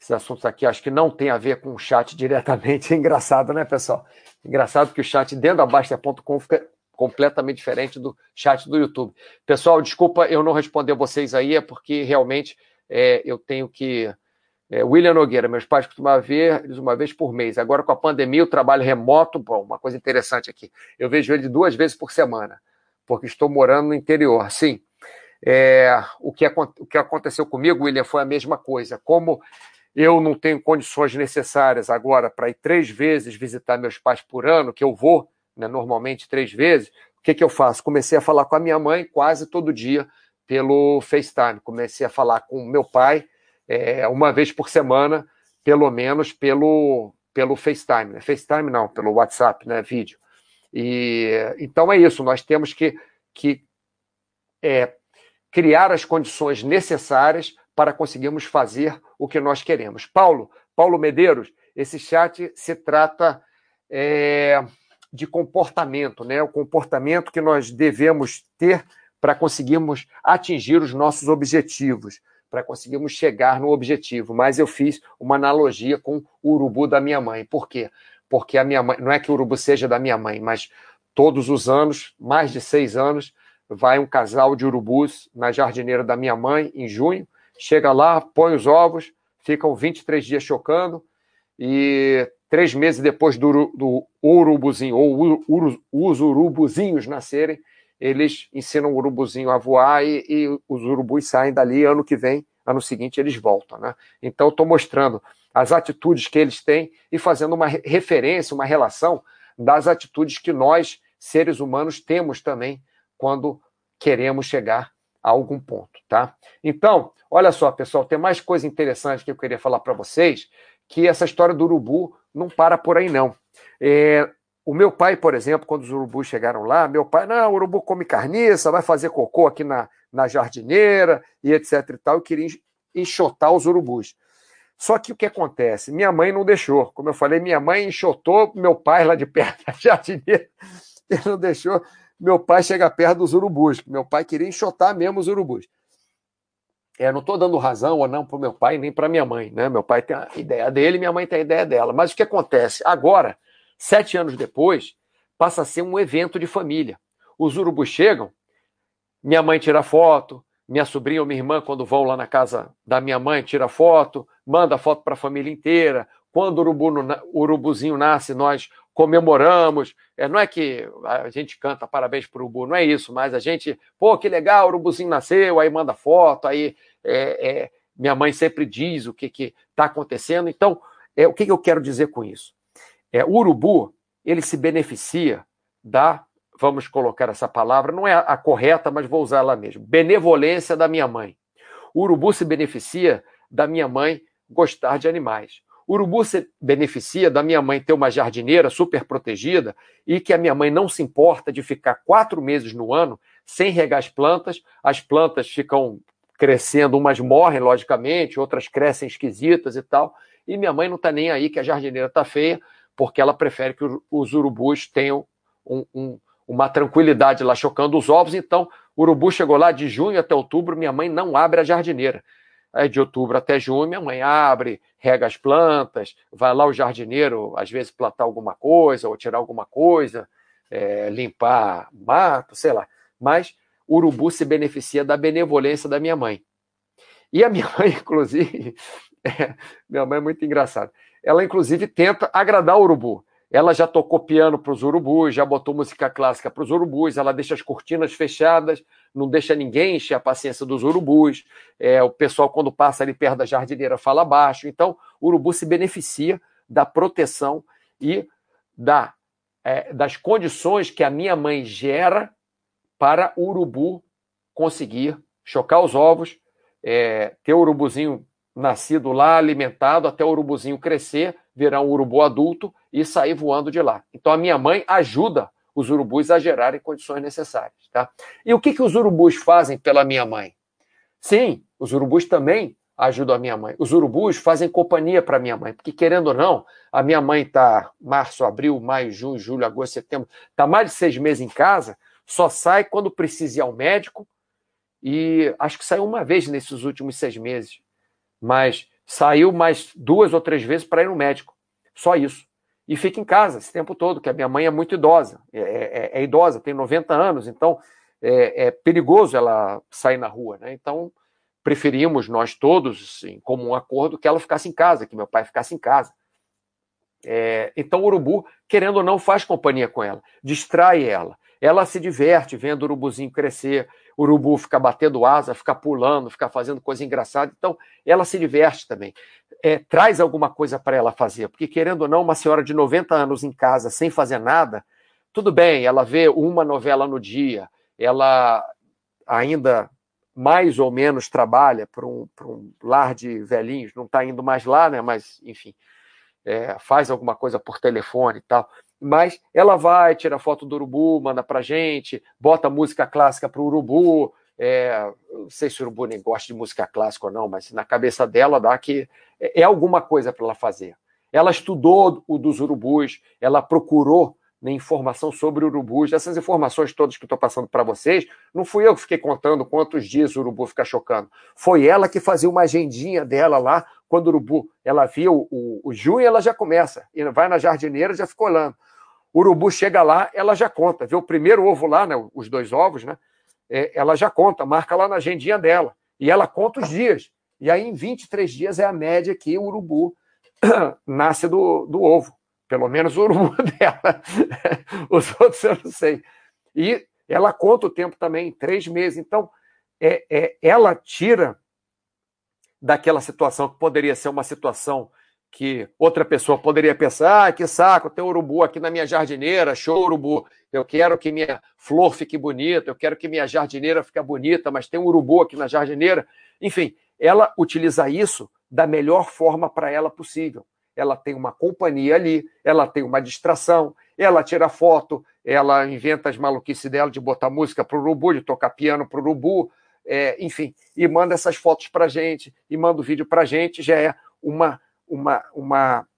Esses assuntos aqui acho que não tem a ver com o chat diretamente. É engraçado, né, pessoal? Engraçado que o chat dentro da Baster ponto com fica completamente diferente do chat do YouTube. Pessoal, desculpa eu não responder vocês aí, é porque realmente é, eu tenho que... É, William Nogueira, meus pais costumavam ver eles uma vez por mês. Agora, com a pandemia, o trabalho remoto, bom, uma coisa interessante aqui. Eu vejo ele duas vezes por semana, porque estou morando no interior. Sim, é, o, que, o que aconteceu comigo, William, foi a mesma coisa. Como eu não tenho condições necessárias agora para ir três vezes visitar meus pais por ano, que eu vou, né, normalmente três vezes, o que, que eu faço? Comecei a falar com a minha mãe quase todo dia pelo FaceTime. Comecei a falar com meu pai, É, uma vez por semana, pelo menos, pelo, pelo FaceTime. Né? FaceTime não, pelo WhatsApp, né? Vídeo. E, então é isso, nós temos que, que é, criar as condições necessárias para conseguirmos fazer o que nós queremos. Paulo, Paulo Medeiros, esse chat se trata é, de comportamento, né? O comportamento que nós devemos ter para conseguirmos atingir os nossos objetivos, para conseguirmos chegar no objetivo. Mas eu fiz uma analogia com o urubu da minha mãe. Por quê? Porque a minha mãe, não é que o urubu seja da minha mãe, mas todos os anos, mais de seis anos, vai um casal de urubus na jardineira da minha mãe, em junho, chega lá, põe os ovos, ficam vinte e três dias chocando e três meses depois do, do urubuzinho ou uru, os urubuzinhos nascerem, eles ensinam o urubuzinho a voar e, e os urubus saem dali, ano que vem, ano seguinte eles voltam, né? Então estou mostrando as atitudes que eles têm e fazendo uma referência, uma relação das atitudes que nós, seres humanos, temos também quando queremos chegar a algum ponto, tá? Então, olha só, pessoal, tem mais coisa interessante que eu queria falar para vocês, que essa história do urubu não para por aí, não. É, o meu pai, por exemplo, quando os urubus chegaram lá, meu pai, não, o urubu come carniça, vai fazer cocô aqui na, na jardineira, e etc e tal, eu queria enxotar os urubus. Só que o que acontece? Minha mãe não deixou. Como eu falei, minha mãe enxotou meu pai lá de perto da jardineira, ele não deixou meu pai chegar perto dos urubus. Meu pai queria enxotar mesmo os urubus. É, não estou dando razão ou não para o meu pai nem para minha mãe, né? Meu pai tem a ideia dele, minha mãe tem a ideia dela. Mas o que acontece? Agora, sete anos depois, passa a ser um evento de família. Os urubus chegam, minha mãe tira foto, minha sobrinha ou minha irmã, quando vão lá na casa da minha mãe, tira foto, manda foto para a família inteira. Quando o urubu no, urubuzinho nasce, nós comemoramos. É, não é que a gente canta parabéns para o urubu, não é isso, mas a gente, pô, que legal, o urubuzinho nasceu, aí manda foto, aí é, é, minha mãe sempre diz o que que está acontecendo. Então, é, o que, que eu quero dizer com isso? É, o urubu, ele se beneficia da... vamos colocar essa palavra, não é a correta, mas vou usar ela mesmo, benevolência da minha mãe. O urubu se beneficia da minha mãe gostar de animais. O urubu se beneficia da minha mãe ter uma jardineira super protegida e que a minha mãe não se importa de ficar quatro meses no ano sem regar as plantas. As plantas ficam crescendo, umas morrem, logicamente, outras crescem esquisitas e tal, e minha mãe não está nem aí que a jardineira está feia, porque ela prefere que os urubus tenham um... um uma tranquilidade lá chocando os ovos. Então, o urubu chegou lá de junho até outubro, minha mãe não abre a jardineira. Aí de outubro até junho, minha mãe abre, rega as plantas, vai lá o jardineiro, às vezes plantar alguma coisa, ou tirar alguma coisa, é, limpar mato, sei lá. Mas o urubu se beneficia da benevolência da minha mãe. E a minha mãe, inclusive, é, minha mãe é muito engraçada, ela inclusive tenta agradar o urubu. Ela já tocou piano para os urubus, já botou música clássica para os urubus, ela deixa as cortinas fechadas, não deixa ninguém encher a paciência dos urubus, é, o pessoal quando passa ali perto da jardineira fala baixo. Então o urubu se beneficia da proteção e da, é, das condições que a minha mãe gera para o urubu conseguir chocar os ovos, é, ter o urubuzinho nascido lá, alimentado, até o urubuzinho crescer, virar um urubu adulto e sair voando de lá. Então a minha mãe ajuda os urubus a gerarem condições necessárias, tá? E o que, que os urubus fazem pela minha mãe? Sim, os urubus também ajudam a minha mãe. Os urubus fazem companhia para minha mãe, porque querendo ou não, a minha mãe está março, abril, maio, junho, julho, agosto, setembro, está mais de seis meses em casa, só sai quando precisa ir ao médico, e acho que saiu uma vez nesses últimos seis meses, mas saiu mais duas ou três vezes para ir no médico, só isso. E fica em casa esse tempo todo, que a minha mãe é muito idosa, é, é, é idosa, tem noventa anos, então é, é perigoso ela sair na rua, né? Então preferimos nós todos, em comum acordo, que ela ficasse em casa, que meu pai ficasse em casa. É, então o urubu, querendo ou não, faz companhia com ela, distrai ela. Ela se diverte vendo o urubuzinho crescer, o urubu fica batendo asa, fica pulando, fica fazendo coisa engraçada. Então, ela se diverte também. É, traz alguma coisa para ela fazer, porque querendo ou não, uma senhora de noventa anos em casa, sem fazer nada, tudo bem, ela vê uma novela no dia, ela ainda mais ou menos trabalha para um, para um lar de velhinhos, não está indo mais lá, né? Mas, enfim, é, faz alguma coisa por telefone e tal. Mas ela vai, tira foto do urubu, manda pra gente, bota música clássica pro urubu. É, não sei se o urubu nem gosta de música clássica ou não, mas na cabeça dela dá que é alguma coisa para ela fazer. Ela estudou o dos urubus, ela procurou, né, informação sobre urubus. Essas informações todas que eu estou passando para vocês, não fui eu que fiquei contando quantos dias o urubu fica chocando. Foi ela que fazia uma agendinha dela lá, quando o urubu, ela via o, o, o junho, ela já começa, e vai na jardineira, já fica olhando. O urubu chega lá, ela já conta, vê o primeiro ovo lá, né, os dois ovos, né? É, ela já conta, marca lá na agendinha dela, e ela conta os dias. E aí, em vinte e três dias, é a média que o urubu nasce do, do ovo. Pelo menos o urubu dela. Os outros eu não sei. E ela conta o tempo também, três meses. Então, é, é, ela tira daquela situação que poderia ser uma situação que outra pessoa poderia pensar, ah, que saco, tem urubu aqui na minha jardineira, show urubu, eu quero que minha flor fique bonita, eu quero que minha jardineira fique bonita, mas tem um urubu aqui na jardineira. Enfim, ela utiliza isso da melhor forma para ela possível. Ela tem uma companhia ali, ela tem uma distração, ela tira foto, ela inventa as maluquices dela de botar música para o urubu, de tocar piano para o urubu, é, enfim, e manda essas fotos para a gente, e manda o vídeo para a gente, já é, uma, uma, uma,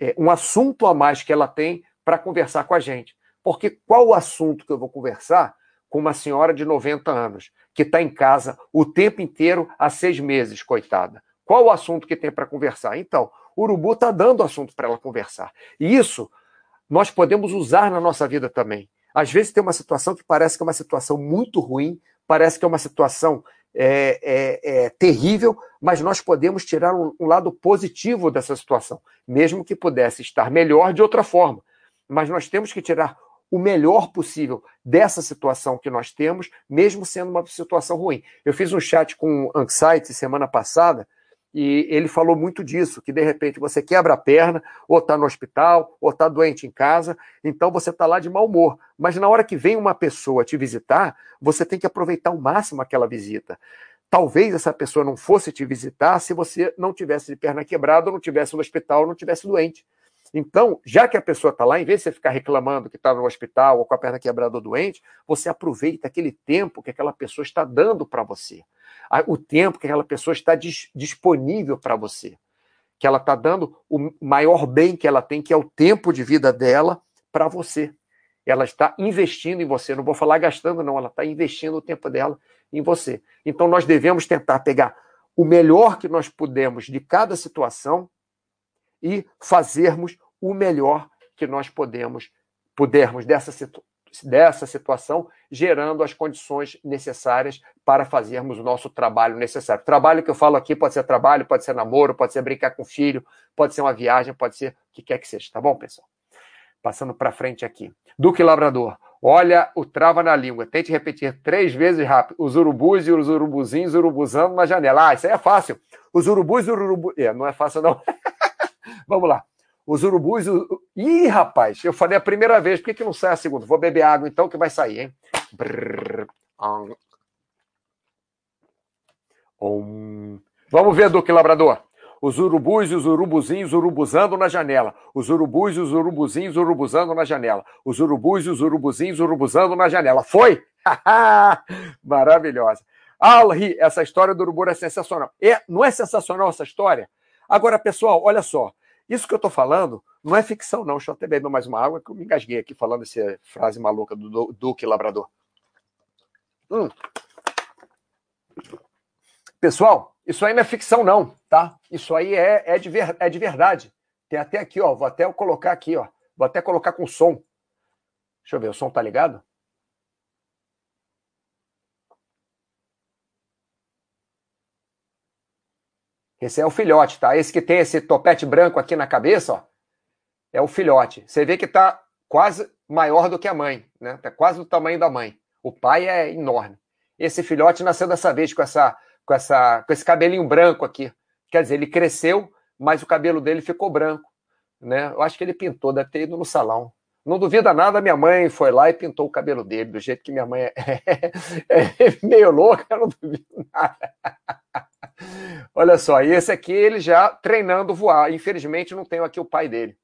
é um assunto a mais que ela tem para conversar com a gente. Porque qual o assunto que eu vou conversar com uma senhora de noventa anos, que está em casa o tempo inteiro há seis meses, coitada? Qual o assunto que tem para conversar? Então, o urubu está dando assunto para ela conversar. E isso nós podemos usar na nossa vida também. Às vezes tem uma situação que parece que é uma situação muito ruim, parece que é uma situação é, é, é, terrível, mas nós podemos tirar um, um lado positivo dessa situação, mesmo que pudesse estar melhor de outra forma. Mas nós temos que tirar o melhor possível dessa situação que nós temos, mesmo sendo uma situação ruim. Eu fiz um chat com o Anxiety semana passada, e ele falou muito disso, que de repente você quebra a perna, ou está no hospital, ou está doente em casa, então você está lá de mau humor. Mas na hora que vem uma pessoa te visitar, você tem que aproveitar ao máximo aquela visita. Talvez essa pessoa não fosse te visitar se você não tivesse de perna quebrada, ou não tivesse no hospital, ou não tivesse doente. Então, já que a pessoa está lá, em vez de você ficar reclamando que está no hospital, ou com a perna quebrada ou doente, você aproveita aquele tempo que aquela pessoa está dando para você. O tempo que aquela pessoa está dis- disponível para você, que ela está dando o maior bem que ela tem, que é o tempo de vida dela, para você. Ela está investindo em você, não vou falar gastando não, ela está investindo o tempo dela em você. Então nós devemos tentar pegar o melhor que nós podemos de cada situação e fazermos o melhor que nós podemos, pudermos dessa situação. dessa situação, gerando as condições necessárias para fazermos o nosso trabalho necessário. Trabalho que eu falo aqui pode ser trabalho, pode ser namoro, pode ser brincar com filho, pode ser uma viagem, pode ser o que quer que seja, tá bom, pessoal? Passando para frente aqui. Duque Labrador, olha o trava na língua, tente repetir três vezes rápido, os urubus e os urubuzinhos urubuzando na janela. Ah, isso aí é fácil. Os urubus e os urubus... É, não é fácil não. Vamos lá. Os urubus... O... Ih, rapaz, eu falei a primeira vez. Por que, que não sai a segunda? Vou beber água então que vai sair, hein? Brrr, um. Um. Vamos ver, Duque Labrador. Os urubus e os urubuzinhos urubuzando na janela. Os urubus e os urubuzinhos urubuzando na janela. Os urubus e os urubuzinhos urubuzando na janela. Foi? Maravilhosa. Alri, essa história do urubu é sensacional. É, não é sensacional essa história? Agora, pessoal, olha só. Isso que eu estou falando não é ficção, não. Deixa eu até beber mais uma água, que eu me engasguei aqui falando essa frase maluca do Duque Labrador. Hum. Pessoal, isso aí não é ficção, não, tá? Isso aí é, é, de, ver, é de verdade. Tem até aqui, ó. Vou até eu colocar aqui, ó. Vou até colocar com som. Deixa eu ver, o som tá ligado? Esse é o filhote, tá? Esse que tem esse topete branco aqui na cabeça, ó, é o filhote. Você vê que tá quase maior do que a mãe, né? Tá quase do tamanho da mãe. O pai é enorme. Esse filhote nasceu dessa vez com, essa, com, essa, com esse cabelinho branco aqui. Quer dizer, ele cresceu, mas o cabelo dele ficou branco, né? Eu acho que ele pintou, deve ter ido no salão. Não duvida nada, minha mãe foi lá e pintou o cabelo dele, do jeito que minha mãe é, é meio louca, eu não duvido nada. Olha só, e esse aqui ele já treinando voar. Infelizmente não tenho aqui o pai dele.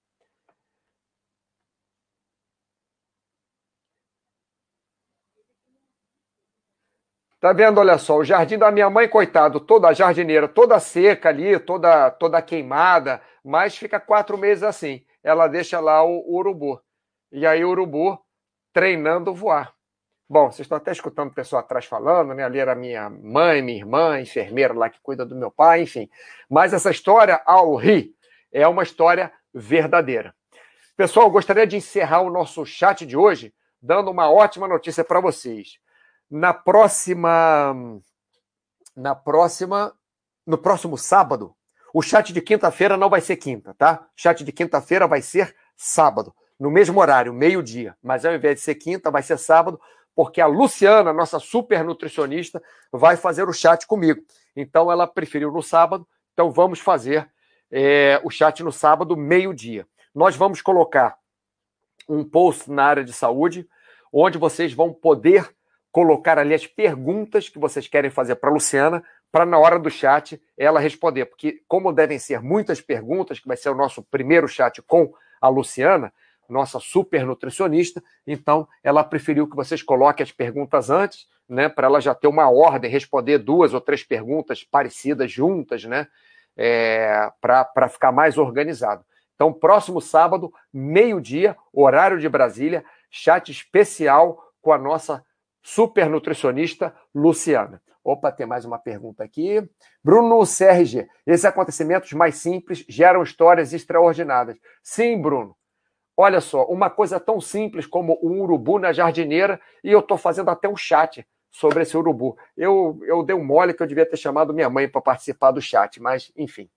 Tá vendo, olha só, o jardim da minha mãe, coitado, toda a jardineira, toda seca ali, toda, toda queimada, mas fica quatro meses assim. Ela deixa lá o, o urubu. E aí o urubu treinando voar. Bom, vocês estão até escutando o pessoal atrás falando, né? Ali era minha mãe, minha irmã, enfermeira lá que cuida do meu pai, enfim. Mas essa história, ao rir, é uma história verdadeira. Pessoal, gostaria de encerrar o nosso chat de hoje dando uma ótima notícia para vocês. Na próxima... Na próxima... no próximo sábado. O chat de quinta-feira não vai ser quinta, tá? O chat de quinta-feira vai ser sábado, no mesmo horário, meio-dia. Mas ao invés de ser quinta, vai ser sábado, porque a Luciana, nossa super nutricionista, vai fazer o chat comigo. Então ela preferiu no sábado, então vamos fazer é, o chat no sábado, meio-dia. Nós vamos colocar um post na área de saúde, onde vocês vão poder colocar ali as perguntas que vocês querem fazer para a Luciana, para na hora do chat ela responder. Porque como devem ser muitas perguntas, que vai ser o nosso primeiro chat com a Luciana, nossa super nutricionista, então ela preferiu que vocês coloquem as perguntas antes, né, para ela já ter uma ordem, responder duas ou três perguntas parecidas juntas, né, é, para ficar mais organizado. Então, próximo sábado, meio-dia, horário de Brasília, chat especial com a nossa super nutricionista Luciana. Opa, tem mais uma pergunta aqui. Bruno C R G, esses acontecimentos mais simples geram histórias extraordinárias. Sim, Bruno. Olha só, uma coisa tão simples como um urubu na jardineira, e eu estou fazendo até um chat sobre esse urubu. Eu, eu dei um mole que eu devia ter chamado minha mãe para participar do chat, mas enfim.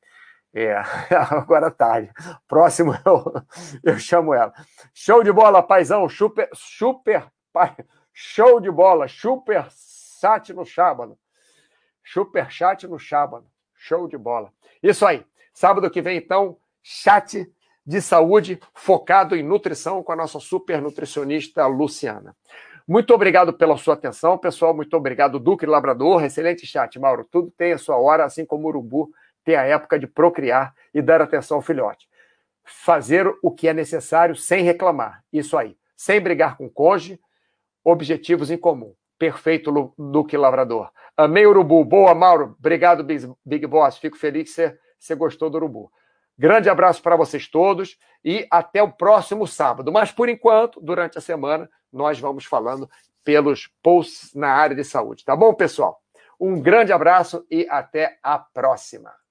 É, agora tarde. Próximo eu, eu chamo ela. Show de bola, paizão. Super, super, pai. Show de bola, super chat no sábado. Super chat no sábado. Show de bola. Isso aí. Sábado que vem, então, chat de saúde focado em nutrição com a nossa super nutricionista Luciana. Muito obrigado pela sua atenção, pessoal. Muito obrigado, Duque Labrador. Excelente chat, Mauro. Tudo tem a sua hora, assim como o urubu ter a época de procriar e dar atenção ao filhote. Fazer o que é necessário sem reclamar. Isso aí. Sem brigar com o cônjuge. Objetivos em comum. Perfeito, Duque Labrador. Amei urubu. Boa, Mauro. Obrigado, Big Boss. Fico feliz que você, você gostou do urubu. Grande abraço para vocês todos e até o próximo sábado. Mas, por enquanto, durante a semana, nós vamos falando pelos posts na área de saúde. Tá bom, pessoal? Um grande abraço e até a próxima.